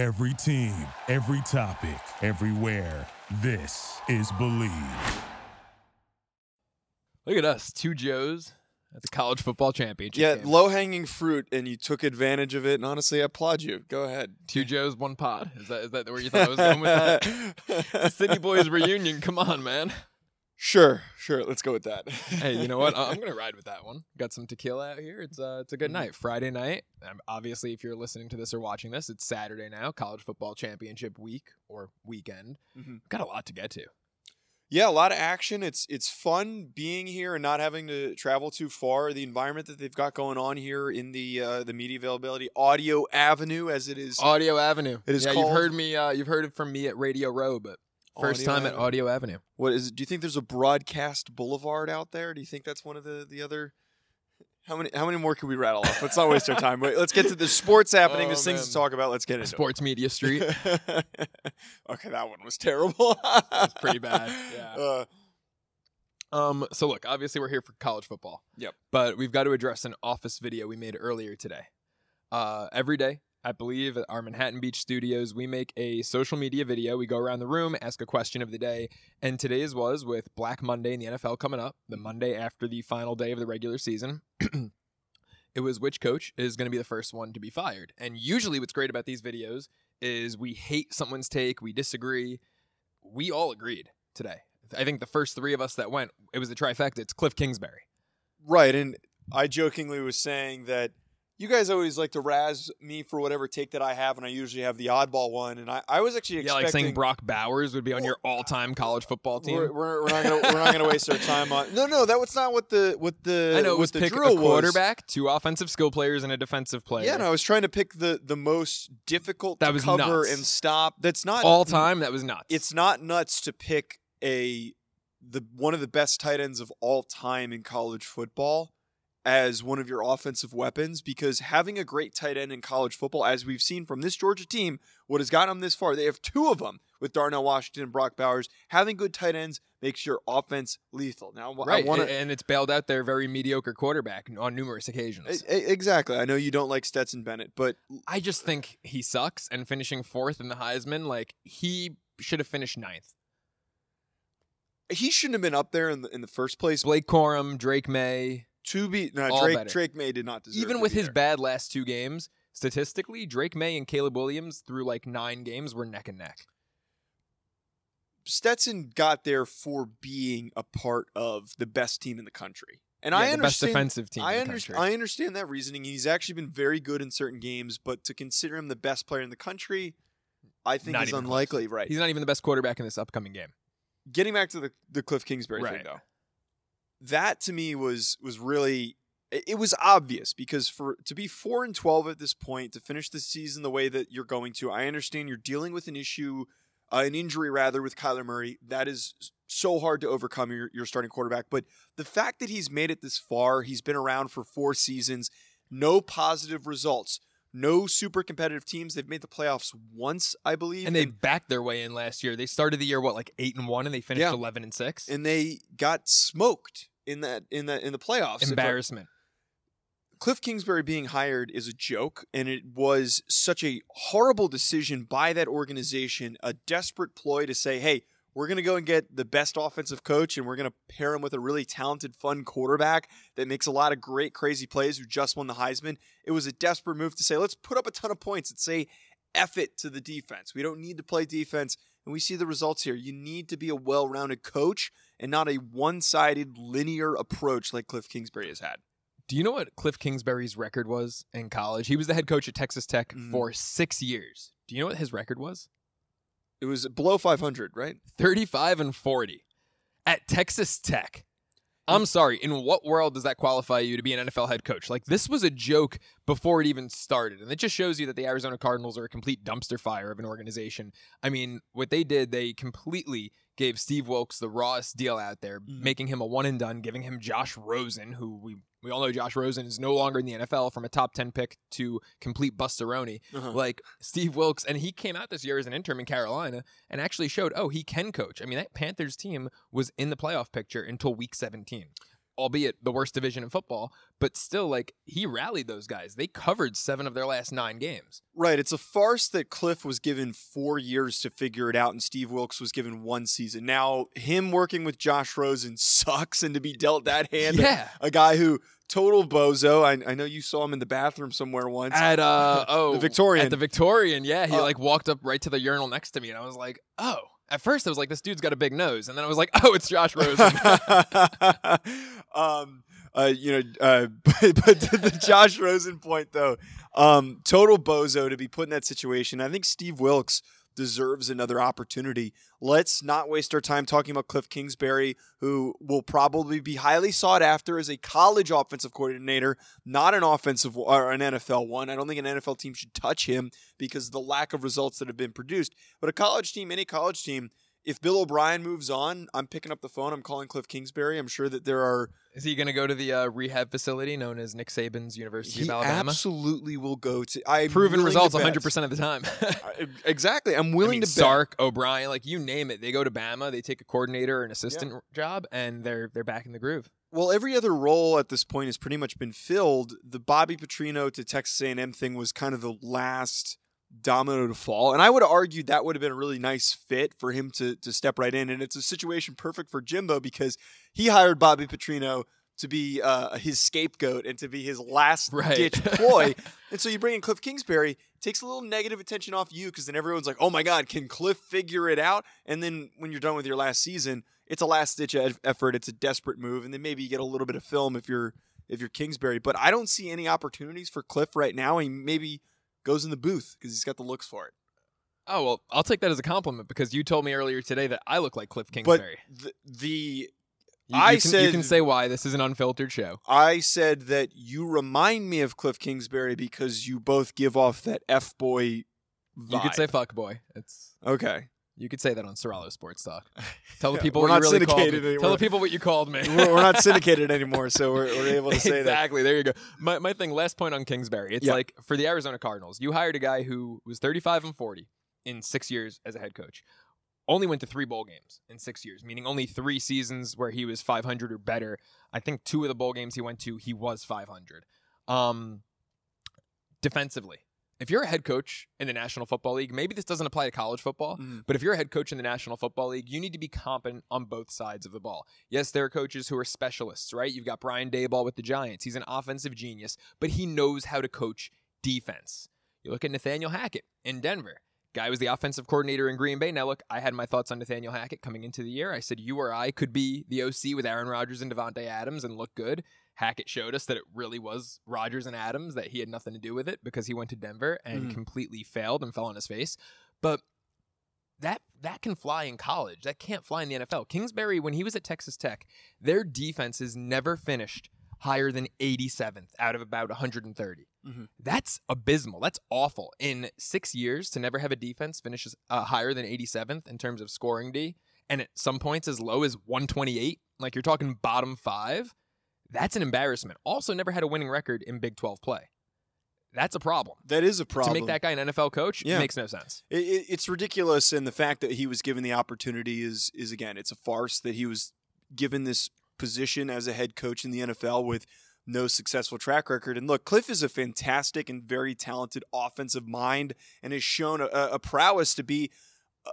Every team, every topic, everywhere. This is Bleav. Look at us, two Joes at the college football championship. Yeah, low-hanging fruit, and you took advantage of it. And honestly, I applaud you. Go ahead. Two Joes, one pod. Is that where you thought I was going with that? City Boys reunion. Come on, man. Sure. Let's go with that. Hey, you know what? I'm going to ride with that one. Got some tequila out here. It's a good night. Friday night. Obviously, if you're listening to this or watching this, it's Saturday now. College football championship week or weekend. Mm-hmm. Got a lot to get to. Yeah, a lot of action. It's fun being here and not having to travel too far. The environment that they've got going on here in the media availability, Audio Avenue, as it is. Audio Avenue. It is. Yeah, called. You've heard me. You've heard it from me at Radio Row, but. First Audio time Avenue. At Audio Avenue. What is? Do you think there's a broadcast boulevard out there? Do you think that's one of the other? How many more can we rattle off? Let's not waste our time. Wait, let's get to the sports happening. There's things to talk about. Let's get into sports media street. Okay, that one was terrible. That's pretty bad. Yeah. So look, obviously we're here for college football. Yep. But we've got to address an office video we made earlier today. Every day. I Bleav at our Manhattan Beach studios, we make a social media video. We go around the room, ask a question of the day. And today's was with Black Monday in the NFL coming up, the Monday after the final day of the regular season. It was which coach is going to be the first one to be fired. And usually what's great about these videos is we hate someone's take. We disagree. We all agreed today. I think the first three of us that went, it was the trifecta. It's Cliff Kingsbury. Right. And I jokingly was saying that you guys always like to razz me for whatever take that I have, and I usually have the oddball one. And I was actually expecting... Yeah, like saying Brock Bowers would be on your all-time college football team. We're not going to waste our time on... No, that's not what the I know, it was pick a quarterback, two offensive skill players, and a defensive player. Yeah, and I was trying to pick the most difficult to cover and stop. That's not... All-time, that was nuts. It's not nuts to pick one of the best tight ends of all time in college football as one of your offensive weapons, because having a great tight end in college football, as we've seen from this Georgia team, what has gotten them this far, they have two of them with Darnell Washington and Brock Bowers. Having good tight ends makes your offense lethal. Now, right, and it's bailed out their very mediocre quarterback on numerous occasions. Exactly. I know you don't like Stetson Bennett, but I just think he sucks. And finishing fourth in the Heisman, like he should have finished ninth. He shouldn't have been up there in the first place. Blake Corum, Drake May. Drake May did not deserve. Even with his bad last two games, statistically, Drake May and Caleb Williams through like 9 games were neck and neck. Stetson got there for being a part of the best team in the country, and I understand the best defensive team. I understand that reasoning. He's actually been very good in certain games, but to consider him the best player in the country, I think is unlikely. Close. Right? He's not even the best quarterback in this upcoming game. Getting back to the Cliff Kingsbury thing, though. That to me was really, it was obvious, because to be 4-12 at this point, to finish the season the way that you're going to, I understand you're dealing with an injury rather, with Kyler Murray. That is so hard to overcome your starting quarterback. But the fact that he's made it this far, he's been around for 4 seasons, no positive results. No super competitive teams. They've made the playoffs once, I Bleav. And they backed their way in last year. They started the year, 8-1, and they finished 11-6. And they got smoked in the playoffs. Embarrassment. Cliff Kingsbury being hired is a joke, and it was such a horrible decision by that organization, a desperate ploy to say, hey, we're going to go and get the best offensive coach, and we're going to pair him with a really talented, fun quarterback that makes a lot of great, crazy plays, who just won the Heisman. It was a desperate move to say, let's put up a ton of points and say, F it to the defense. We don't need to play defense, and we see the results here. You need to be a well-rounded coach and not a one-sided, linear approach like Cliff Kingsbury has had. Do you know what Cliff Kingsbury's record was in college? He was the head coach at Texas Tech for 6 years. Do you know what his record was? It was below 500, right? 35-40 at Texas Tech. I'm sorry. In what world does that qualify you to be an NFL head coach? Like, this was a joke before it even started. And it just shows you that the Arizona Cardinals are a complete dumpster fire of an organization. I mean, what they did, they completely gave Steve Wilks the rawest deal out there, making him a one and done, giving him Josh Rosen, who we all know Josh Rosen is no longer in the NFL, from a top 10 pick to complete busteroni. Like Steve Wilks. And he came out this year as an interim in Carolina and actually showed, he can coach. I mean, that Panthers team was in the playoff picture until week 17. albeit the worst division in football, but still, like, he rallied those guys. They covered 7 of their last 9 games. Right. It's a farce that Cliff was given 4 years to figure it out, and Steve Wilks was given 1 season. Now, him working with Josh Rosen sucks, and to be dealt that hand, a guy who, total bozo. I know you saw him in the bathroom somewhere once. At, the Victorian. At the Victorian, yeah. He, walked up right to the urinal next to me, and I was like, oh. At first, I was like, this dude's got a big nose. And then I was like, oh, it's Josh Rosen. But the Josh Rosen point, though, total bozo to be put in that situation. I think Steve Wilks deserves another opportunity. Let's not waste our time talking about Cliff Kingsbury, who will probably be highly sought after as a college offensive coordinator, not an offensive or an NFL one. I don't think an NFL team should touch him because of the lack of results that have been produced. But a college team, any college team, if Bill O'Brien moves on, I'm picking up the phone. I'm calling Cliff Kingsbury. I'm sure that there are... Is he going to go to the rehab facility known as Nick Saban's University of Alabama? He absolutely will go to... Proven results 100% of the time. Exactly. I'm willing to bet. Sark, O'Brien, like you name it. They go to Bama. They take a coordinator or an assistant job, and they're back in the groove. Well, every other role at this point has pretty much been filled. The Bobby Petrino to Texas A&M thing was kind of the last... domino to fall, and I would argue that would have been a really nice fit for him to step right in, and it's a situation perfect for Jimbo because he hired Bobby Petrino to be his scapegoat and to be his last-ditch ploy, and so you bring in Cliff Kingsbury, takes a little negative attention off you because then everyone's like, oh my God, can Cliff figure it out? And then when you're done with your last season, it's a last-ditch effort, it's a desperate move, and then maybe you get a little bit of film if you're Kingsbury, but I don't see any opportunities for Cliff right now, and maybe... goes in the booth because he's got the looks for it. Oh, well, I'll take that as a compliment because you told me earlier today that I look like Cliff Kingsbury. But you can say why. This is an unfiltered show. I said that you remind me of Cliff Kingsbury because you both give off that F-boy vibe. You could say fuck boy. It's okay. You could say that on Serralo Sports Talk. Tell the people what you really called me. Tell the people what you called me. We're not syndicated anymore, so we're able to say that. Exactly. There you go. My thing, last point on Kingsbury. It's like for the Arizona Cardinals, you hired a guy who was 35-40 in 6 years as a head coach. Only went to 3 bowl games in 6 years, meaning only 3 seasons where he was 500 or better. I think 2 of the bowl games he went to, he was 500. Defensively. If you're a head coach in the National Football League, maybe this doesn't apply to college football, but if you're a head coach in the National Football League, you need to be competent on both sides of the ball. Yes, there are coaches who are specialists, right? You've got Brian Daboll with the Giants. He's an offensive genius, but he knows how to coach defense. You look at Nathaniel Hackett in Denver. Guy was the offensive coordinator in Green Bay. Now, look, I had my thoughts on Nathaniel Hackett coming into the year. I said you or I could be the OC with Aaron Rodgers and Devontae Adams and look good. Hackett showed us that it really was Rodgers and Adams, that he had nothing to do with it because he went to Denver and completely failed and fell on his face. But that can fly in college. That can't fly in the NFL. Kingsbury, when he was at Texas Tech, their defenses never finished higher than 87th out of about 130. That's abysmal. That's awful. In 6 years, to never have a defense finish higher than 87th in terms of scoring D, and at some points as low as 128, like you're talking bottom 5, that's an embarrassment. Also never had a winning record in Big 12 play. That's a problem. That is a problem. To make that guy an NFL coach makes no sense. It's ridiculous, and the fact that he was given the opportunity is again, it's a farce that he was given this position as a head coach in the NFL with no successful track record. And look, Cliff is a fantastic and very talented offensive mind and has shown a prowess to be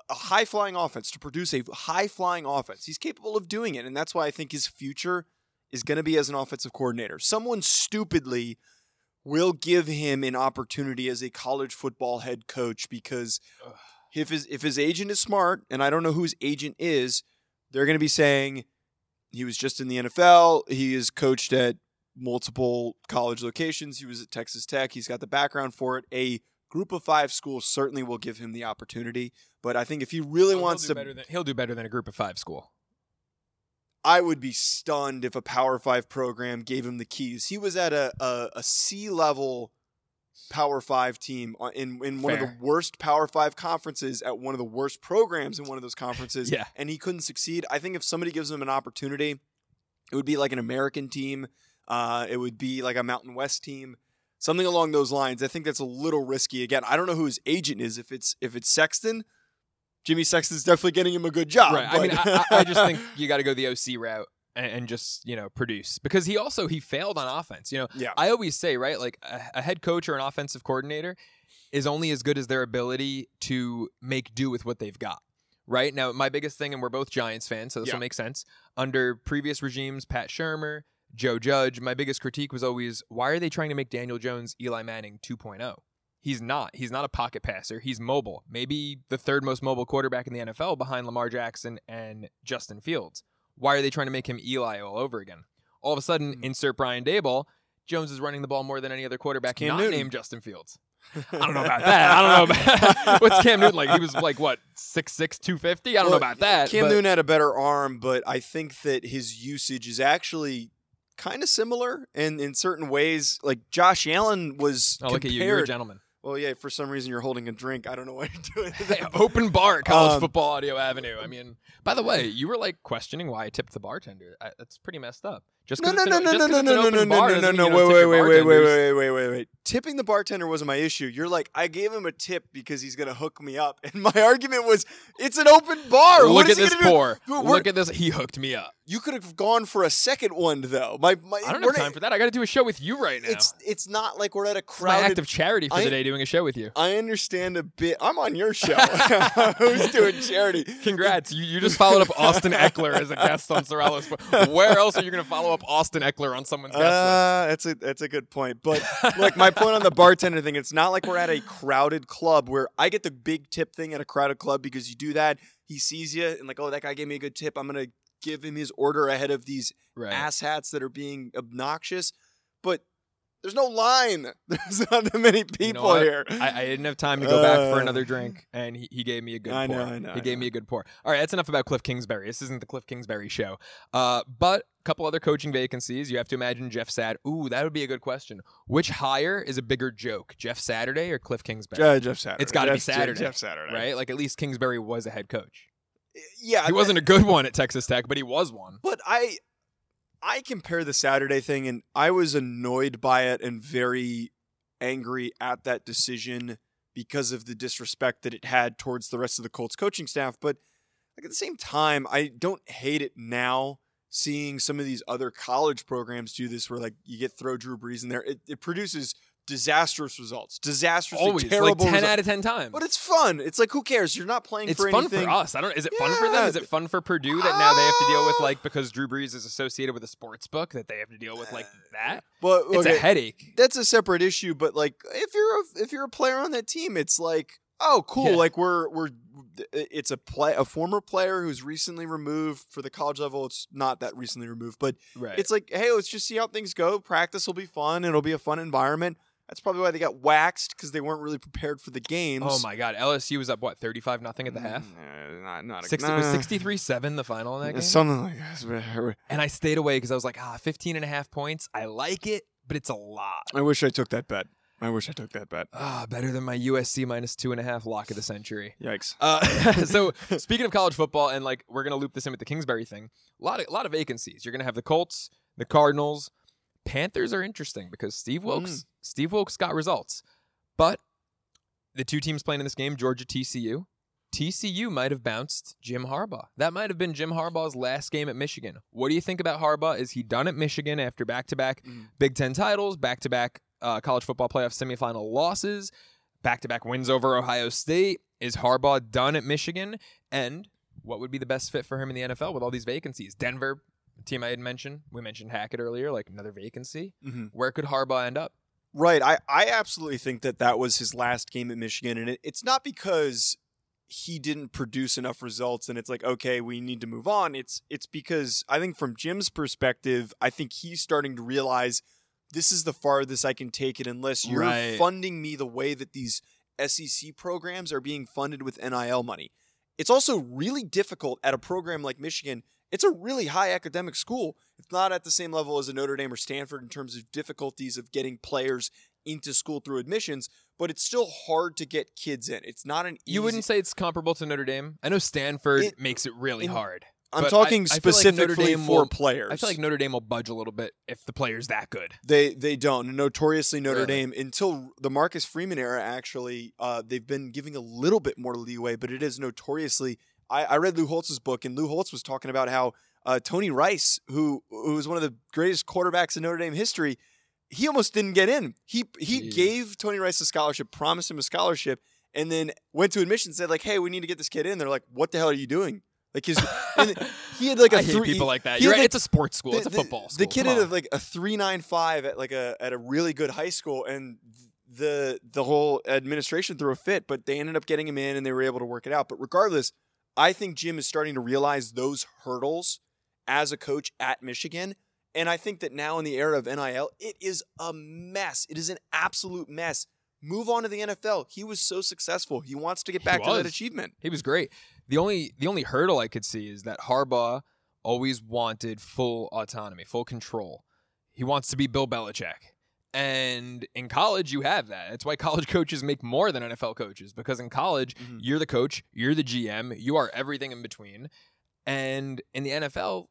a high-flying offense, to produce a high-flying offense. He's capable of doing it, and that's why I think his future is going to be as an offensive coordinator. Someone stupidly will give him an opportunity as a college football head coach because if his agent is smart, and I don't know who his agent is, they're going to be saying he was just in the NFL, he is coached at multiple college locations, he was at Texas Tech, he's got the background for it. A group of 5 schools certainly will give him the opportunity, but I think if he really wants to... he'll do better than a group of 5 school. I would be stunned if a Power 5 program gave him the keys. He was at a C-level Power 5 team in one of the worst Power 5 conferences at one of the worst programs in one of those conferences, and he couldn't succeed. I think if somebody gives him an opportunity, it would be like an American team. It would be like a Mountain West team, something along those lines. I think that's a little risky. Again, I don't know who his agent is. If it's Sexton, Jimmy Sexton's definitely getting him a good job. Right. I just think you got to go the OC route and just, you know, produce, because he also, he failed on offense. You know, yeah. I always say, right, like a head coach or an offensive coordinator is only as good as their ability to make do with what they've got. Right now, my biggest thing, and we're both Giants fans, so this will make sense. Under previous regimes, Pat Shermer, Joe Judge, my biggest critique was always, why are they trying to make Daniel Jones Eli Manning 2.0? He's not. He's not a pocket passer. He's mobile. Maybe the third most mobile quarterback in the NFL behind Lamar Jackson and Justin Fields. Why are they trying to make him Eli all over again? All of a sudden, insert Brian Daboll, Jones is running the ball more than any other quarterback named Justin Fields. I don't know about that. What's Cam Newton like? He was like, what, 6'6", 250? I don't know about that. Cam Newton had a better arm, but I think that his usage is actually kind of similar in certain ways. Like Josh Allen was compared. Look at you. You're a gentleman. Well, yeah, for some reason you're holding a drink. I don't know why you're doing that. Hey, open bar, college football, Audio Avenue. I mean, by the way, you were like questioning why I tipped the bartender. That's pretty messed up. Wait. Tipping the bartender wasn't my issue. You're like, I gave him a tip because he's going to hook me up. And my argument was, it's an open bar. Look at this pour. Look at this. He hooked me up. You could have gone for a second one, though. I don't have time for that. I got to do a show with you right now. It's not like we're at a crowded... It's my act of charity for the day, doing a show with you. I understand a bit. I'm on your show. Who's doing charity? Congrats. You just followed up Austin Eckler as a guest on Sorello's. Where else are you going to follow up Austin Eckler on someone's guest list? That's a good point. But like my point on the bartender thing, it's not like we're at a crowded club where I get the big tip thing at a crowded club because you do that. He sees you and like, oh, that guy gave me a good tip. I'm going to give him his order ahead of these asshats that are being obnoxious. But there's no line. There's not that many people here. I didn't have time to go back for another drink, and he gave me a good pour. He gave me a good pour. All right, that's enough about Cliff Kingsbury. This isn't the Cliff Kingsbury show. But a couple other coaching vacancies. You have to imagine Jeff Saturday. Ooh, that would be a good question. Which hire is a bigger joke, Jeff Saturday or Cliff Kingsbury? Jeff Saturday. It's got to be Saturday. Jeff Saturday. Right? Like, at least Kingsbury was a head coach. Yeah. He wasn't a good one at Texas Tech, but he was one. But I compare the Saturday thing, and I was annoyed by it and very angry at that decision because of the disrespect that it had towards the rest of the Colts coaching staff. But like at the same time, I don't hate it now seeing some of these other college programs do this where like you get throw Drew Brees in there. It produces disastrous results. Always terrible. Like 10 results. Out of 10 times. But it's fun. It's like, who cares? You're not playing for anything. It's fun for us. Is it fun for them? Is it fun for Purdue that now they have to deal with, like, because Drew Brees is associated with a sports book, that they have to deal with like that? But it's a headache. That's a separate issue, but like if you're a player on that team, it's like, oh, cool. Yeah. Like it's a former player who's recently removed for the college level. It's not that recently removed, but it's like, hey, let's just see how things go. Practice will be fun. It'll be a fun environment. That's probably why they got waxed, because they weren't really prepared for the games. Oh, my God. LSU was up, what, 35-0 at the half? It was 63-7 the final in that game? Something like that. And I stayed away because I was like, 15.5 points. I like it, but it's a lot. I wish I took that bet. Better than my USC minus 2.5 lock of the century. Yikes. So speaking of college football, and like we're going to loop this in with the Kingsbury thing, a lot of vacancies. You're going to have the Colts, the Cardinals. Panthers are interesting because Steve Wilks got results. But the two teams playing in this game, Georgia, TCU might have bounced Jim Harbaugh. That might have been Jim Harbaugh's last game at Michigan. What do you think about Harbaugh? Is he done at Michigan after back-to-back Big Ten titles, back-to-back college football playoff semifinal losses, back-to-back wins over Ohio State? Is Harbaugh done at Michigan? And what would be the best fit for him in the NFL with all these vacancies? Denver, team I had mentioned. We mentioned Hackett earlier, like another vacancy. Mm-hmm. Where could Harbaugh end up? Right. I absolutely think that was his last game at Michigan. And it's not because he didn't produce enough results and it's like, okay, we need to move on. It's because I think from Jim's perspective, I think he's starting to realize this is the farthest I can take it unless you're funding me the way that these SEC programs are being funded with NIL money. It's also really difficult at a program like Michigan. It's a really high academic school. It's not at the same level as a Notre Dame or Stanford in terms of difficulties of getting players into school through admissions, but it's still hard to get kids in. It's not an easy... You wouldn't say it's comparable to Notre Dame? I know Stanford makes it really hard. I'm talking specifically like for players. I feel like Notre Dame will budge a little bit if the player's that good. They don't. Notoriously, Notre Dame, until the Marcus Freeman era, actually, they've been giving a little bit more leeway, but it is notoriously... I read Lou Holtz's book, and Lou Holtz was talking about how Tony Rice, who was one of the greatest quarterbacks in Notre Dame history, he almost didn't get in. He gave Tony Rice a scholarship, promised him a scholarship, and then went to admission and said, like, hey, we need to get this kid in. They're like, what the hell are you doing? Like his, and he had like a hate people like that. You're right, it's a sports school. It's a football school. The kid had like a 3.95 at a really good high school, and the whole administration threw a fit, but they ended up getting him in and they were able to work it out. But regardless, I think Jim is starting to realize those hurdles as a coach at Michigan. And I think that now in the era of NIL, it is a mess. It is an absolute mess. Move on to the NFL. He was so successful. He wants to get back to that achievement. He was great. The only hurdle I could see is that Harbaugh always wanted full autonomy, full control. He wants to be Bill Belichick. And in college, you have that. That's why college coaches make more than NFL coaches, because in college, you're the coach, you're the GM, you are everything in between. And in the NFL,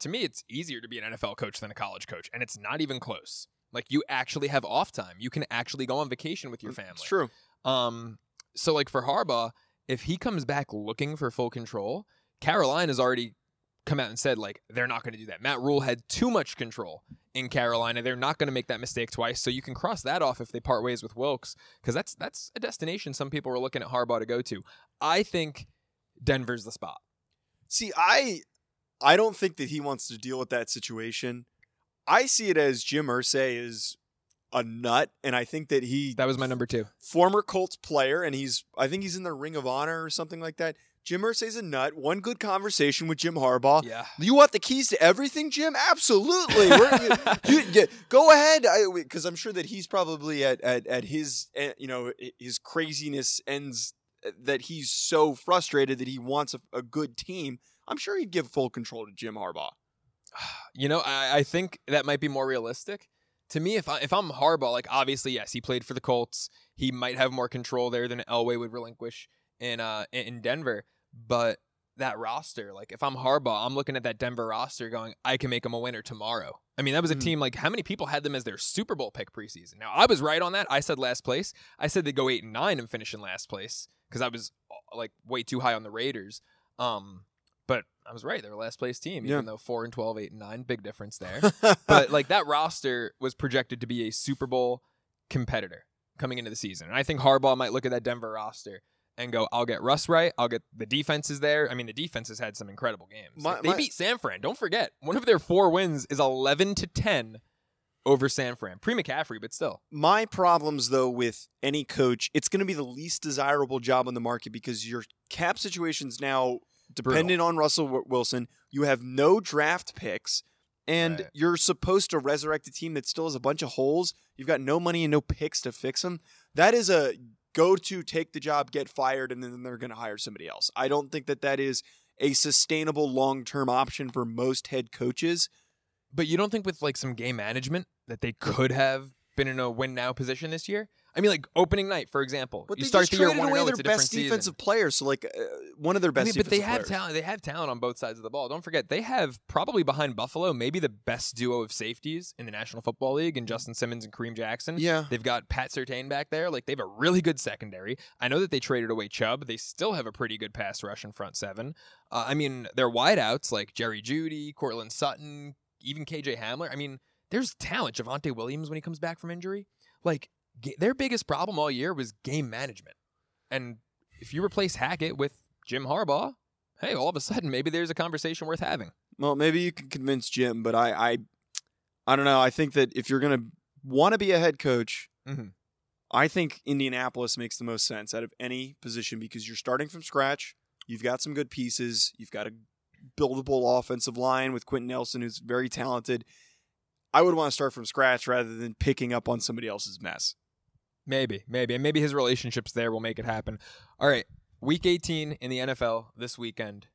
to me, it's easier to be an NFL coach than a college coach. And it's not even close. Like, you actually have off time. You can actually go on vacation with your family. It's true. So, like, for Harbaugh, if he comes back looking for full control, Carolina's already come out and said, like, they're not going to do that. Matt Rule had too much control in Carolina. They're not going to make that mistake twice. So you can cross that off if they part ways with Wilks, because that's a destination some people were looking at Harbaugh to go to. I think Denver's the spot. See, I don't think that he wants to deal with that situation. I see it as Jim Irsay is a nut, and I think that that was my number two. Former Colts player, and I think he's in the Ring of Honor or something like that. Jim Irsay's a nut. One good conversation with Jim Harbaugh. Yeah. You want the keys to everything, Jim? Absolutely. Go ahead, because I'm sure that he's probably at his, his craziness ends, that he's so frustrated that he wants a good team. I'm sure he'd give full control to Jim Harbaugh. I think that might be more realistic. To me, if I'm Harbaugh, like, obviously, yes, he played for the Colts. He might have more control there than Elway would relinquish in Denver. But that roster, like, if I'm Harbaugh, I'm looking at that Denver roster going, I can make them a winner tomorrow. I mean, that was a team, like, how many people had them as their Super Bowl pick preseason? Now, I was right on that. I said last place. I said they'd go 8-9 and finish in last place because I was, like, way too high on the Raiders. But I was right. They were last place team, even though 4-12, 8-9, big difference there. But like, that roster was projected to be a Super Bowl competitor coming into the season. And I think Harbaugh might look at that Denver roster and go, I'll get Russ right. I'll get the defenses there. I mean, the defense has had some incredible games. They beat San Fran. Don't forget, one of their 4 wins is 11-10 over San Fran. Pre-McCaffrey, but still. My problems, though, with any coach, it's going to be the least desirable job on the market because your cap situation's now dependent on Russell Wilson. You have no draft picks, and you're supposed to resurrect a team that still has a bunch of holes. You've got no money and no picks to fix them. That is a go-to, take the job, get fired, and then they're going to hire somebody else. I don't think that is a sustainable long-term option for most head coaches. But you don't think with, like, some game management that they could have been in a win-now position this year? I mean, like, opening night, for example. But you start the year 1-0, it's a different season. But they traded away their best defensive players, so, like, one of their best defensive players. But they have talent. They have talent on both sides of the ball. Don't forget, they have, probably behind Buffalo, maybe the best duo of safeties in the National Football League, and Justin Simmons and Kareem Jackson. Yeah. They've got Pat Surtain back there. Like, they have a really good secondary. I know that they traded away Chubb. They still have a pretty good pass rush in front seven. I mean, their wideouts, like Jerry Jeudy, Cortland Sutton, even KJ Hamler. I mean, there's talent. Javonte Williams, when he comes back from injury. Like, their biggest problem all year was game management. And if you replace Hackett with Jim Harbaugh, hey, all of a sudden, maybe there's a conversation worth having. Well, maybe you can convince Jim, but I don't know. I think that if you're going to want to be a head coach, I think Indianapolis makes the most sense out of any position because you're starting from scratch. You've got some good pieces. You've got a buildable offensive line with Quentin Nelson, who's very talented. I would want to start from scratch rather than picking up on somebody else's mess. Maybe. And maybe his relationships there will make it happen. All right. Week 18 in the NFL this weekend.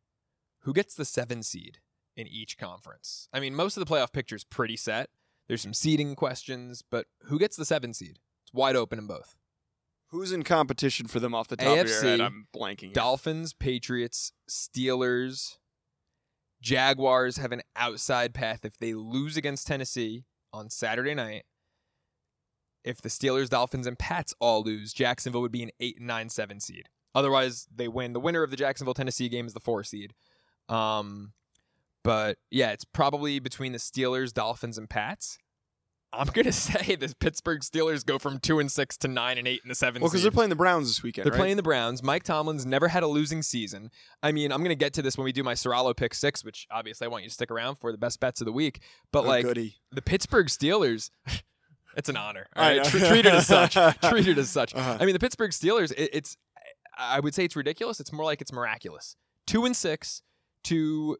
Who gets the 7 seed in each conference? I mean, most of the playoff picture is pretty set. There's some seeding questions, but who gets the 7 seed? It's wide open in both. Who's in competition for them off the top of your head? I'm blanking here. Dolphins, Patriots, Steelers, Jaguars have an outside path if they lose against Tennessee on Saturday night. If the Steelers, Dolphins, and Pats all lose, Jacksonville would be an 8-9-7 seed. Otherwise, they win. The winner of the Jacksonville-Tennessee game is the 4 seed. But yeah, it's probably between the Steelers, Dolphins, and Pats. I'm gonna say the Pittsburgh Steelers go from 2-6 to 9-8 in the seventh. Well, because they're playing the Browns this weekend. They're playing the Browns. Mike Tomlin's never had a losing season. I mean, I'm gonna get to this when we do my Serralo pick six, which obviously I want you to stick around for the best bets of the week. But the Pittsburgh Steelers, it's an honor. All right, treat it as such. Treat it as such. Uh-huh. I mean, the Pittsburgh Steelers. I would say it's ridiculous. It's more like it's miraculous. 2-6 to,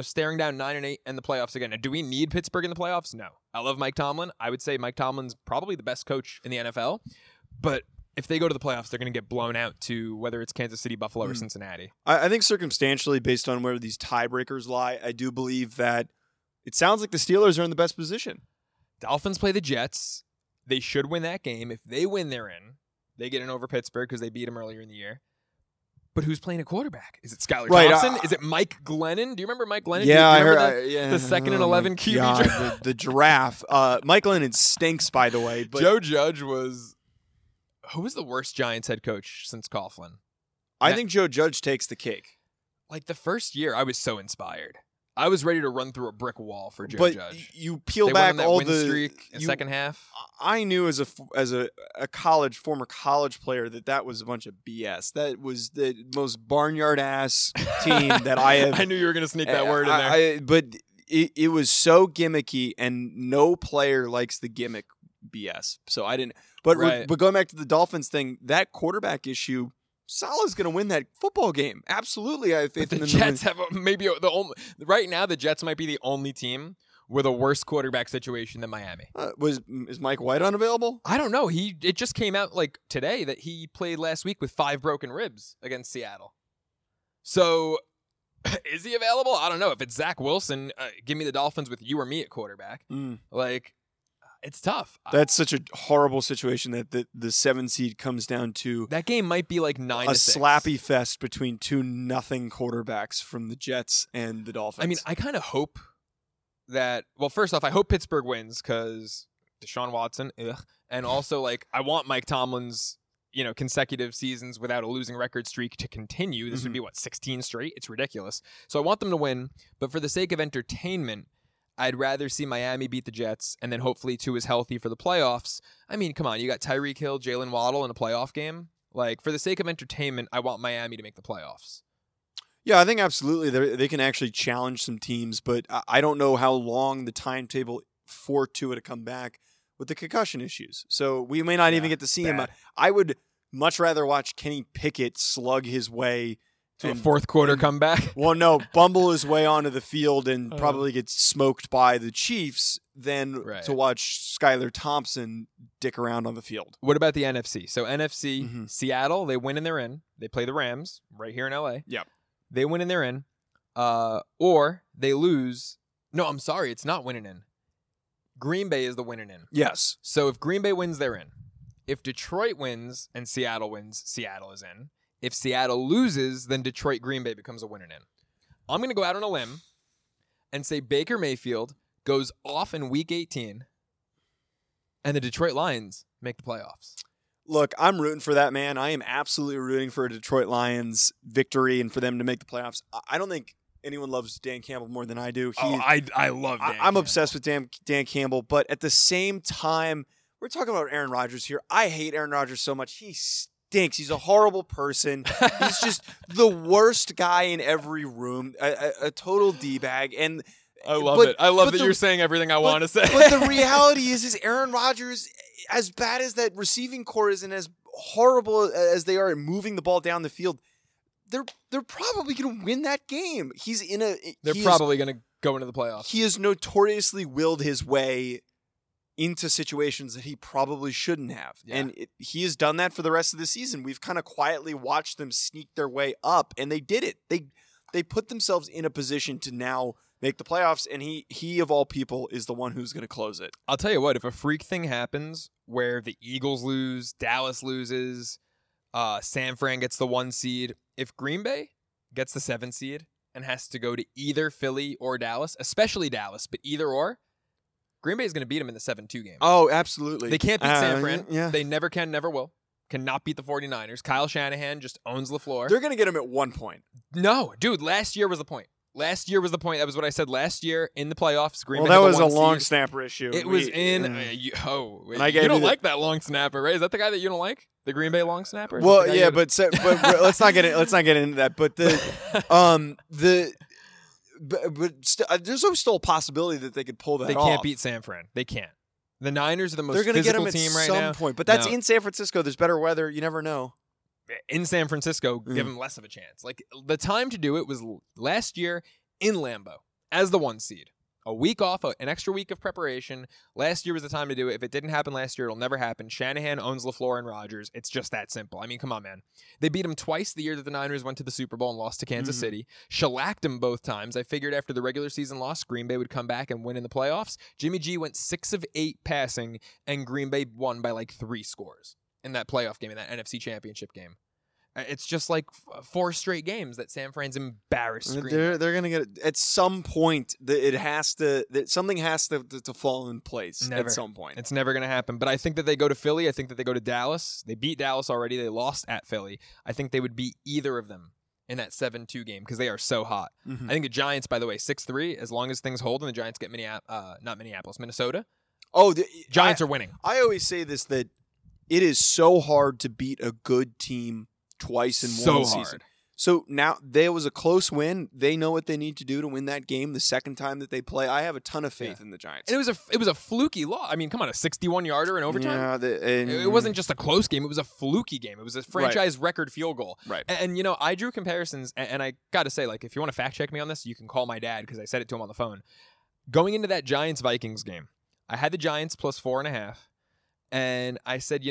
staring down 9-8 and the playoffs again. Now, do we need Pittsburgh in the playoffs? No. I love Mike Tomlin. I would say Mike Tomlin's probably the best coach in the NFL. But if they go to the playoffs, they're going to get blown out to whether it's Kansas City, Buffalo, or Cincinnati. I think circumstantially, based on where these tiebreakers lie, I do Bleav that it sounds like the Steelers are in the best position. Dolphins play the Jets. They should win that game. If they win, they're in. They get in over Pittsburgh because they beat them earlier in the year. But who's playing a quarterback? Is it Skylar Thompson? Is it Mike Glennon? Do you remember Mike Glennon? Yeah, I heard the 2nd and 11 QB draft. The giraffe. Mike Glennon stinks, by the way. But Joe Judge was... Who was the worst Giants head coach since Coughlin? I think Joe Judge takes the cake. Like, the first year, I was so inspired. I was ready to run through a brick wall for Joe Judge. You peel back all the streak in second half. I knew as a former college player that was a bunch of BS. That was the most barnyard ass team that I have. I knew you were going to sneak that word in there. But it was so gimmicky, and no player likes the gimmick BS. So I didn't. But going back to the Dolphins thing, that quarterback issue. Salah's going to win that football game. Absolutely, I have faith in the Jets. Right now, the Jets might be the only team with a worse quarterback situation than Miami. Is Mike White unavailable? I don't know. It just came out like today that he played last week with 5 broken ribs against Seattle. So, is he available? I don't know. If it's Zach Wilson, give me the Dolphins with you or me at quarterback. It's tough. That's such a horrible situation that the 7 seed comes down to. That game might be like 9-6. A slappy fest between 2-0 quarterbacks from the Jets and the Dolphins. I mean, I kind of hope that... Well, first off, I hope Pittsburgh wins because Deshaun Watson, and also I want Mike Tomlin's consecutive seasons without a losing record streak to continue. This would be, 16 straight? It's ridiculous. So I want them to win, but for the sake of entertainment... I'd rather see Miami beat the Jets and then hopefully Tua is healthy for the playoffs. I mean, come on. You got Tyreek Hill, Jalen Waddle in a playoff game. For the sake of entertainment, I want Miami to make the playoffs. Yeah, I think absolutely they can actually challenge some teams, but I don't know how long the timetable for Tua to come back with the concussion issues. So we may not even get to see him. I would much rather watch Kenny Pickett slug his way to a fourth quarter comeback? Well, no, bumble his way onto the field and probably gets smoked by the Chiefs to watch Skylar Thompson dick around on the field. What about the NFC? So NFC, Seattle, they win and they're in. They play the Rams right here in LA. Yep. They win and they're in. Or they lose. No, I'm sorry. It's not winning in. Green Bay is the winning in. Yes. So if Green Bay wins, they're in. If Detroit wins and Seattle wins, Seattle is in. If Seattle loses, then Detroit Green Bay becomes a winner in. I'm going to go out on a limb and say Baker Mayfield goes off in Week 18 and the Detroit Lions make the playoffs. Look, I'm rooting for that, man. I am absolutely rooting for a Detroit Lions victory and for them to make the playoffs. I don't think anyone loves Dan Campbell more than I do. I love Dan Campbell. I'm obsessed with Dan Campbell, but at the same time, we're talking about Aaron Rodgers here. I hate Aaron Rodgers so much. He stinks. He's a horrible person. He's just the worst guy in every room, a total D-bag. And I love it. I love that you're saying everything I want to say. But the reality is Aaron Rodgers, as bad as that receiving core is and as horrible as they are at moving the ball down the field, they're probably going to win that game. They're probably going to go into the playoffs. He has notoriously willed his way into situations that he probably shouldn't have. Yeah. And he has done that for the rest of the season. We've kind of quietly watched them sneak their way up, and they did it. They put themselves in a position to now make the playoffs, and he of all people is the one who's going to close it. I'll tell you what, if a freak thing happens where the Eagles lose, Dallas loses, San Fran gets the 1 seed, if Green Bay gets the 7 seed and has to go to either Philly or Dallas, especially Dallas, but either or, Green Bay is going to beat them in the 7-2 game. Oh, absolutely. They can't beat San Fran. Yeah. They never can, never will. Cannot beat the 49ers. Kyle Shanahan just owns LaFleur. They're going to get him at one point. No, dude, last year was the point. Last year was the point. That was what I said last year in the playoffs. Green Bay that was a long snapper issue. It was you don't like that long snapper, right? Is that the guy that you don't like? The Green Bay long snapper? Well, yeah, but let's not get into that. But there's still a possibility that they could pull that off. They can't beat San Fran. They can't. The Niners are the most physical team right now. They're going to get them at some point, but that's in San Francisco. There's better weather. You never know. In San Francisco, give them less of a chance. Like, the time to do it was last year in Lambeau as the 1 seed. A week off, an extra week of preparation. Last year was the time to do it. If it didn't happen last year, it'll never happen. Shanahan owns LaFleur and Rodgers. It's just that simple. I mean, come on, man. They beat him twice the year that the Niners went to the Super Bowl and lost to Kansas City. Shellacked him both times. I figured after the regular season loss, Green Bay would come back and win in the playoffs. Jimmy G went 6 of 8 passing, and Green Bay won by like 3 scores in that playoff game, in that NFC Championship game. It's just like 4 straight games that San Fran's embarrassed. They're going to get it. At some point, it has to. Something has to fall in place at some point. It's never going to happen. But I think that they go to Philly. I think that they go to Dallas. They beat Dallas already. They lost at Philly. I think they would beat either of them in that 7-2 game because they are so hot. Mm-hmm. I think the Giants, by the way, 6-3, as long as things hold and the Giants get Minnesota. Oh, Giants are winning. I always say this, that it is so hard to beat a good team twice in one season. So now there was a close win. They know what they need to do to win that game the second time that they play. I have a ton of faith in the Giants. And it was a fluky loss. I mean, come on, a 61-yarder in overtime. Yeah, it wasn't just a close game. It was a fluky game. It was a franchise record field goal. Right. And you know, I drew comparisons, and I got to say, like, if you want to fact check me on this, you can call my dad because I said it to him on the phone. Going into that Giants-Vikings game, I had the Giants plus 4.5, and I said,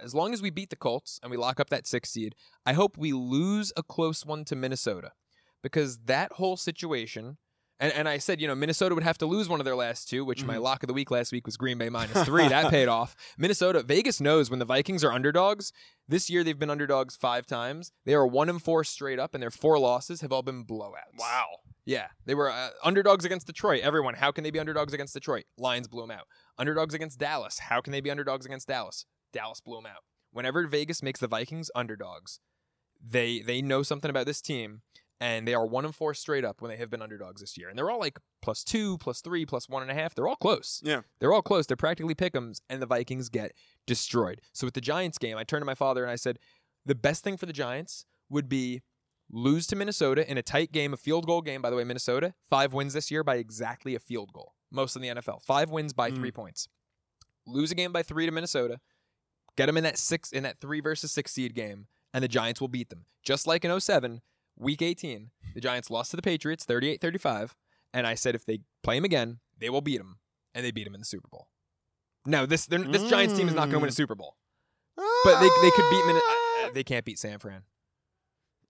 as long as we beat the Colts and we lock up that 6 seed, I hope we lose a close one to Minnesota, because that whole situation, and I said, Minnesota would have to lose one of their last two, which my lock of the week last week was Green Bay -3. That paid off. Minnesota, Vegas knows when the Vikings are underdogs. This year, they've been underdogs 5 times. They are 1-4 straight up, and their 4 losses have all been blowouts. Wow. Yeah. They were underdogs against Detroit. Everyone, how can they be underdogs against Detroit? Lions blew them out. Underdogs against Dallas. How can they be underdogs against Dallas? Dallas blew them out. Whenever Vegas makes the Vikings underdogs, they know something about this team, and they are 1-4 straight up when they have been underdogs this year. And they're all like +2, +3, +1.5. They're all close. Yeah. They're all close. They're practically pick-ems, and the Vikings get destroyed. So with the Giants game, I turned to my father and I said, the best thing for the Giants would be lose to Minnesota in a tight game, a field goal game. By the way, Minnesota, 5 wins this year by exactly a field goal. Most in the NFL. 5 wins by 3 points. Lose a game by 3 to Minnesota. Get them in that 3 versus 6 seed game, and the Giants will beat them. Just like in 2007, week 18, the Giants lost to the Patriots 38-35, and I said if they play them again, they will beat them, and they beat them in the Super Bowl. Now, this Giants team is not going to win a Super Bowl, but they could beat Minnesota. They can't beat San Fran.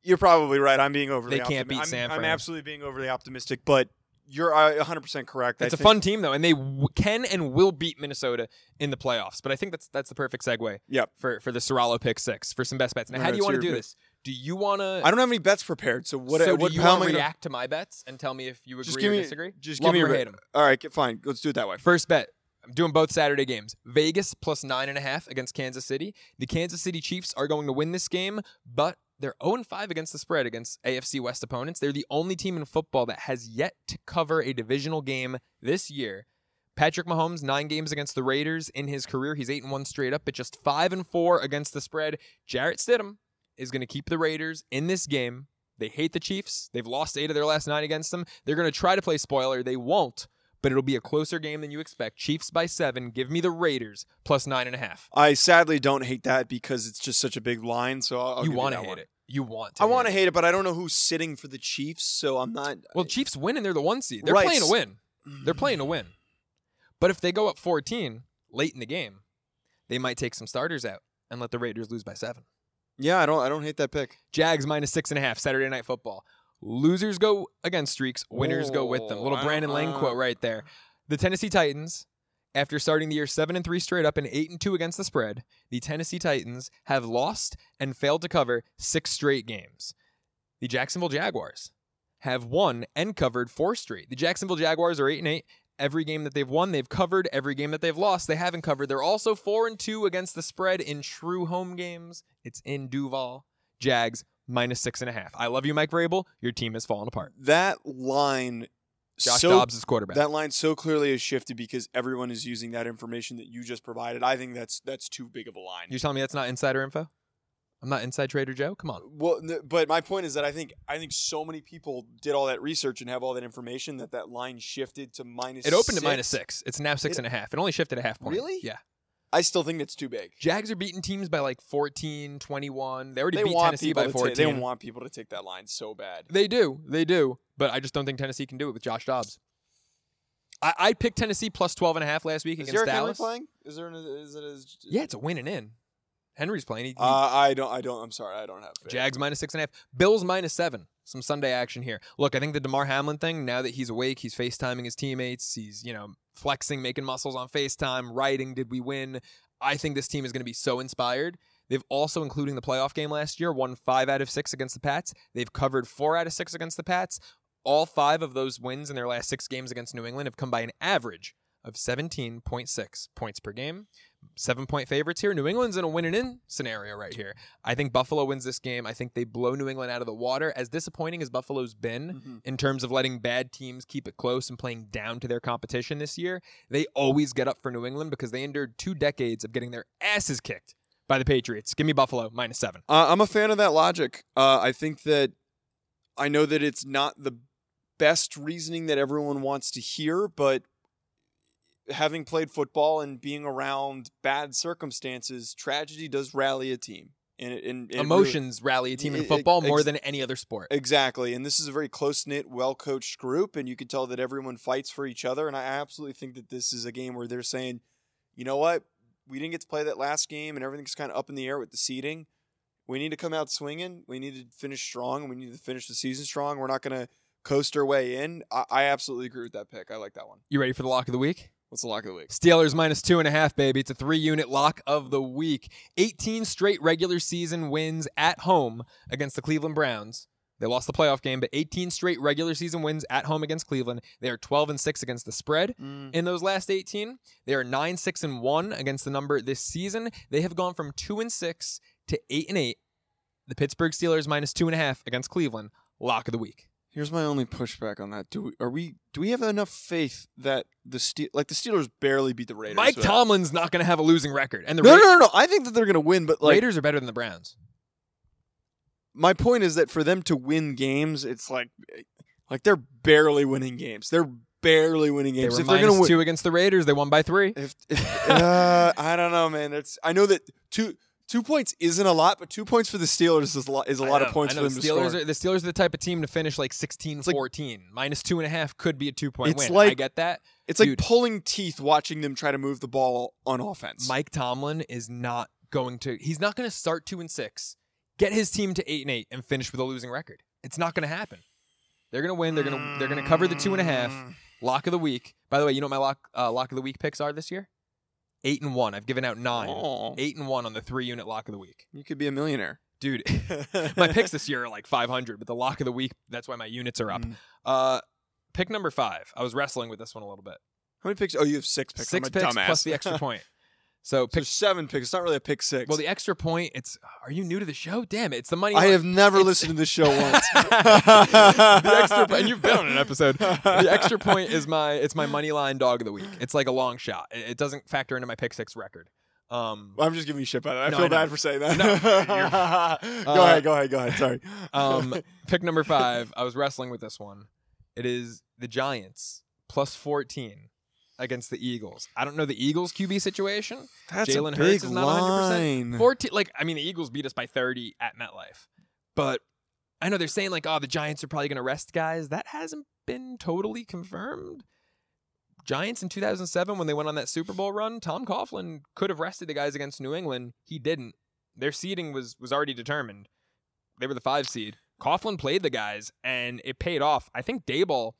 You're probably right. I'm being overly optimistic. They can't beat San Fran. I'm absolutely being overly optimistic, but you're 100% correct. It's a fun team, though, and they can and will beat Minnesota in the playoffs. But I think that's the perfect segue for the Serralo Pick 6 for some best bets. Now, how do you want to do this? Do you want to... I don't have any bets prepared, so do you want to react to my bets and tell me if you agree or disagree? Just give me your bet. All right, fine. Let's do it that way. First bet. I'm doing both Saturday games. Vegas plus 9.5 against Kansas City. The Kansas City Chiefs are going to win this game, but they're 0-5 against the spread against AFC West opponents. They're the only team in football that has yet to cover a divisional game this year. Patrick Mahomes, 9 games against the Raiders in his career. He's 8-1 straight up, but just 5-4 against the spread. Jarrett Stidham is going to keep the Raiders in this game. They hate the Chiefs. They've lost 8 of their last 9 against them. They're going to try to play spoiler. They won't, but it'll be a closer game than you expect. Chiefs by 7. Give me the Raiders plus 9.5. I sadly don't hate that because it's just such a big line. So I'll You want to hate it. You want to. I want to hate it, but I don't know who's sitting for the Chiefs, so I'm not. Well, Chiefs win and they're the 1 seed. They're playing to win. They're playing to win. But if they go up 14 late in the game, they might take some starters out and let the Raiders lose by 7. Yeah, I don't hate that pick. Jags minus 6.5 Saturday Night Football. Losers go against streaks. Winners go with them. Little Brandon Lang quote right there. The Tennessee Titans, after starting the year 7-3 straight up and 8-2 against the spread, the Tennessee Titans have lost and failed to cover 6 straight games. The Jacksonville Jaguars have won and covered 4 straight. The Jacksonville Jaguars are 8-8. Every game that they've won, they've covered. Every game that they've lost, they haven't covered. They're also 4-2 against the spread in true home games. It's in Duval. Jags -6.5. I love you, Mike Vrabel. Your team has fallen apart. That line, Josh Dobbs is quarterback. That line so clearly has shifted because everyone is using that information that you just provided. I think that's too big of a line. You're telling me that's not insider info? I'm not inside Trader Joe. Come on. Well, but my point is that I think so many people did all that research and have all that information that line shifted to -6. It opened at -6. It's now six and a half. It only shifted a half point. Really? Yeah. I still think that's too big. Jags are beating teams by like 14, 21. They already beat Tennessee by 14. They don't want people to take that line so bad. They do. But I just don't think Tennessee can do it with Josh Dobbs. I picked Tennessee plus 12.5 last week against Dallas. Is Derrick Henry playing? Yeah, it's a win and in. Henry's playing. I'm sorry. I don't have faith. Jags -6.5. Bills -7. Some Sunday action here. Look, I think the DeMar Hamlin thing, now that he's awake, he's FaceTiming his teammates. He's, flexing, making muscles on FaceTime, writing, did we win? I think this team is going to be so inspired. They've also, including the playoff game last year, won 5 out of 6 against the Pats. They've covered 4 out of 6 against the Pats. All 5 of those wins in their last 6 games against New England have come by an average of 17.6 points per game. 7-point favorites here. New England's in a win-and-in scenario right here. I think Buffalo wins this game. I think they blow New England out of the water. As disappointing as Buffalo's been in terms of letting bad teams keep it close and playing down to their competition this year, they always get up for New England because they endured 2 decades of getting their asses kicked by the Patriots. Give me Buffalo, -7. I'm a fan of that logic. I think that I know that it's not the best reasoning that everyone wants to hear, but having played football and being around bad circumstances, tragedy does rally a team. And emotions really rally a team in football more than any other sport. Exactly. And this is a very close-knit, well-coached group, and you can tell that everyone fights for each other. And I absolutely think that this is a game where they're saying, you know what? We didn't get to play that last game, and everything's kind of up in the air with the seeding. We need to come out swinging. We need to finish strong. We need to finish the season strong. We're not going to coast our way in. I absolutely agree with that pick. I like that one. You ready for the lock of the week? What's the lock of the week? Steelers -2.5, baby. It's a 3-unit lock of the week. 18 straight regular season wins at home against the Cleveland Browns. They lost the playoff game, but 18 straight regular season wins at home against Cleveland. They are 12-6 against the spread in those last 18. They are 9-6-1 against the number this season. They have gone from 2-6 to 8-8. The Pittsburgh Steelers -2.5 against Cleveland. Lock of the week. Here's my only pushback on that. Do we have enough faith that the Steelers barely beat the Raiders? Mike Tomlin's not going to have a losing record. And No. I think that they're going to win, but Raiders are better than the Browns. My point is that for them to win games, it's like they're barely winning games. They're barely winning games. They were -2 against the Raiders. They won by 3. I don't know, man. I know that 2 points isn't a lot, but 2 points for the Steelers is a lot of points for them to score. The Steelers are the type of team to finish like 16-14. -2.5 could be a 2-point win. I get that. It's like pulling teeth watching them try to move the ball on offense. Mike Tomlin is not going to. He's not going to start 2-6, get his team to 8-8, and finish with a losing record. It's not going to happen. They're going to win. They're going to cover the 2.5. Lock of the week. By the way, you know what my lock of the week picks are this year? 8-1. I've given out 9. Aww. 8-1 on the 3-unit lock of the week. You could be a millionaire. Dude, my picks this year are like 500, but the lock of the week, that's why my units are up. Pick number 5. I was wrestling with this one a little bit. How many picks? Oh, you have 6 picks. 6 picks dumbass. Plus the extra point. So pick 7 picks. It's not really a pick 6. Well, the extra point, are you new to the show? Damn it. It's the money. I have never listened to this show once. The extra point, and you've been on an episode. The extra point is my money line dog of the week. It's like a long shot. It doesn't factor into my pick 6 record. I'm just giving you shit by that. I feel bad for saying that. No, go ahead. Sorry. Pick number 5. I was wrestling with this one. It is the Giants plus 14. Against the Eagles. I don't know the Eagles QB situation. Jalen Hurts is not 100%. 14, the Eagles beat us by 30 at MetLife. But I know they're saying the Giants are probably going to rest guys. That hasn't been totally confirmed. Giants in 2007, when they went on that Super Bowl run, Tom Coughlin could have rested the guys against New England. He didn't. Their seeding was already determined. They were the 5 seed. Coughlin played the guys, and it paid off. I think Daboll.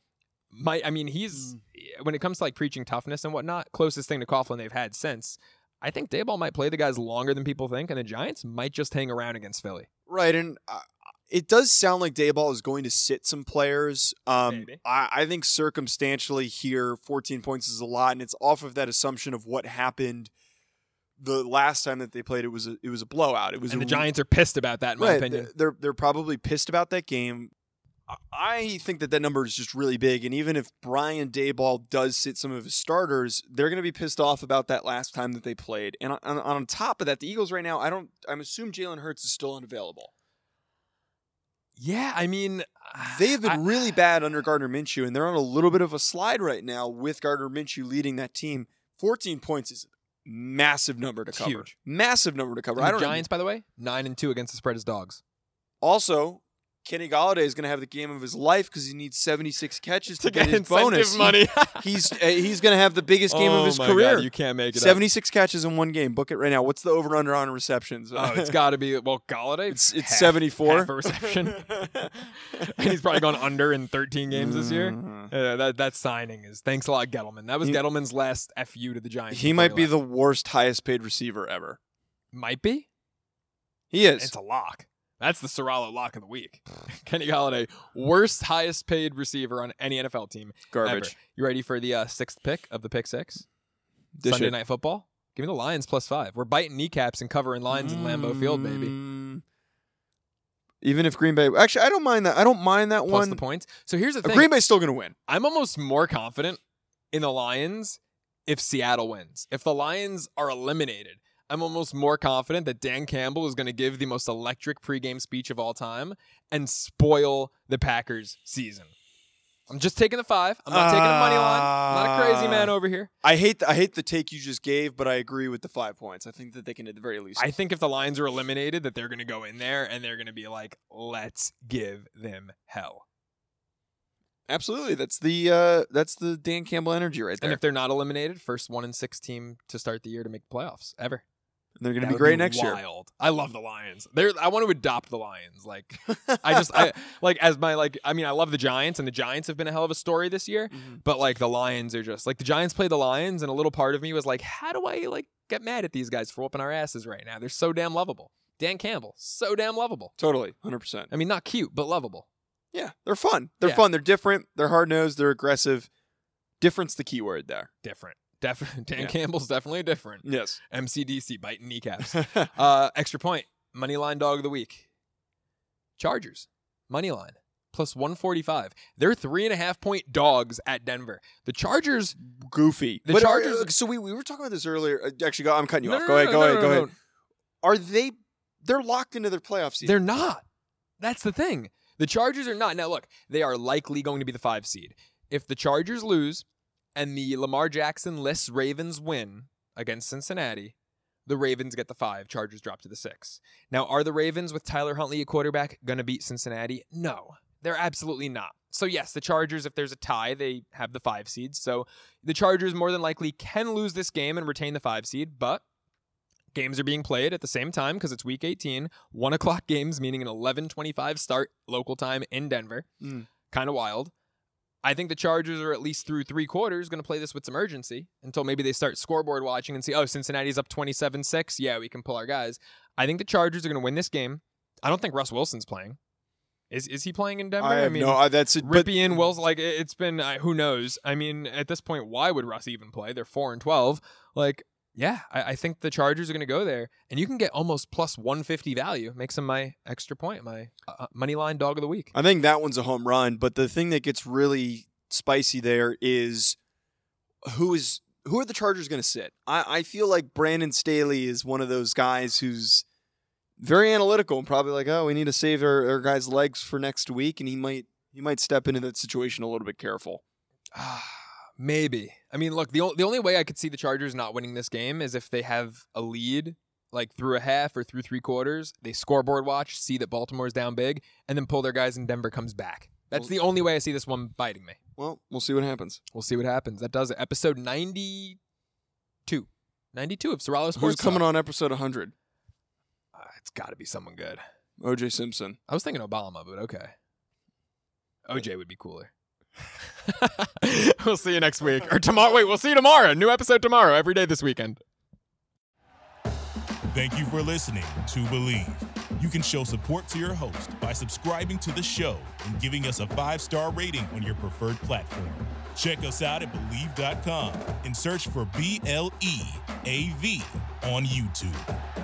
He's when it comes to preaching toughness and whatnot, closest thing to Coughlin they've had since. I think Daboll might play the guys longer than people think, and the Giants might just hang around against Philly. Right, and it does sound like Daboll is going to sit some players. I think circumstantially here, 14 points is a lot, and it's off of that assumption of what happened the last time that they played, it was a blowout. The Giants are pissed about that, in my opinion. They're probably pissed about that game. I think that number is just really big, and even if Brian Daboll does sit some of his starters, they're going to be pissed off about that last time that they played. And on top of that, the Eagles right now, I'm assuming Jalen Hurts is still unavailable. Yeah, I mean, they have been really bad under Gardner Minshew, and they're on a little bit of a slide right now with Gardner Minshew leading that team. 14 points is a massive number to cover. Huge. Massive number to cover. And Giants, by the way, 9-2 against the spread as dogs. Also, Kenny Golladay is going to have the game of his life because he needs 76 catches to get his bonus money. He's going to have the biggest game of his career. God, you can't make it. 76 catches in one game. Book it right now. What's the over/under on receptions? Oh, it's got to be Golladay. It's 74 half a reception, and he's probably gone under in 13 games this year. That signing is thanks a lot, Gettleman. That was Gettleman's last FU to the Giants. He might be the worst highest-paid receiver ever. Might be. He is. It's a lock. That's the Serralo lock of the week. Kenny Golladay, worst highest paid receiver on any NFL team. Garbage. Ever. You ready for the sixth pick of the pick six? Sunday Night Football. Give me the Lions +5. We're biting kneecaps and covering lines in Lambeau Field, baby. Even if Green Bay... Actually, I don't mind that. I don't mind that one. Plus the points. So here's the thing. Green Bay's still going to win. I'm almost more confident in the Lions if Seattle wins. If the Lions are eliminated, I'm almost more confident that Dan Campbell is going to give the most electric pregame speech of all time and spoil the Packers' season. I'm just taking the 5. I'm not taking a money line. I'm not a crazy man over here. I hate the take you just gave, but I agree with the 5 points. I think that they can at the very least. I think if the Lions are eliminated, that they're going to go in there and they're going to be like, let's give them hell. Absolutely. That's the Dan Campbell energy right there. And if they're not eliminated, first 1-6 team to start the year to make the playoffs ever. And they're going to be great next year. I love the Lions. I want to adopt the Lions. Like I love the Giants, and the Giants have been a hell of a story this year, but like the Lions are just like the Giants play the Lions, and a little part of me was like, how do I get mad at these guys for whooping our asses right now? They're so damn lovable. Dan Campbell, so damn lovable. Totally. 100%. I mean, not cute, but lovable. Yeah, they're fun. They're different. They're hard-nosed. They're aggressive. Different's the key word there. Different. Dan Campbell's definitely different. Yes. MCDC, biting kneecaps. Extra point. Moneyline dog of the week. Chargers. Moneyline. +145. They're 3.5-point dogs at Denver. The Chargers. Goofy. So we were talking about this earlier. Actually, I'm cutting you off. Go ahead. They're locked into their playoff season. They're not. That's the thing. The Chargers are not. Now, look, they are likely going to be the 5 seed. If the Chargers lose and the Lamar Jackson-less Ravens win against Cincinnati, the Ravens get the 5. Chargers drop to the 6. Now, are the Ravens with Tyler Huntley at quarterback going to beat Cincinnati? No, they're absolutely not. So, yes, the Chargers, if there's a tie, they have the 5 seed. So the Chargers more than likely can lose this game and retain the 5 seed, but games are being played at the same time because it's Week 18, 1 o'clock games, meaning an 11:25 start local time in Denver. Kind of wild. I think the Chargers are at least through 3 quarters going to play this with some urgency until maybe they start scoreboard watching and see, oh, Cincinnati's up 27-6. Yeah, we can pull our guys. I think the Chargers are going to win this game. I don't think Russ Wilson's playing. Is he playing in Denver? That's it. Ripien, Wills, it's been, who knows? I mean, at this point, why would Russ even play? They're 4-12. Yeah, I think the Chargers are going to go there, and you can get almost +150 value. Makes them my extra point, my money line dog of the week. I think that one's a home run, but the thing that gets really spicy there is who are the Chargers going to sit? I feel like Brandon Staley is one of those guys who's very analytical and probably like, oh, we need to save our guy's legs for next week, and he might step into that situation a little bit careful. Maybe. I mean, look, the only way I could see the Chargers not winning this game is if they have a lead, through a half or through 3 quarters, they scoreboard watch, see that Baltimore's down big, and then pull their guys and Denver comes back. That's the only way I see this one biting me. Well, we'll see what happens. That does it. Episode 92. 92 of Serralo Sports. Who's coming on episode 100? It's got to be someone good. O.J. Simpson. I was thinking Obama, but okay. O.J. would be cooler. We'll see you next week. Or tomorrow. Wait, we'll see you tomorrow. New episode tomorrow. Every day this weekend. Thank you for listening to Bleav. You can show support to your host by subscribing to the show and giving us a 5-star rating on your preferred platform. Check us out at Bleav.com and search for BLEAV on YouTube.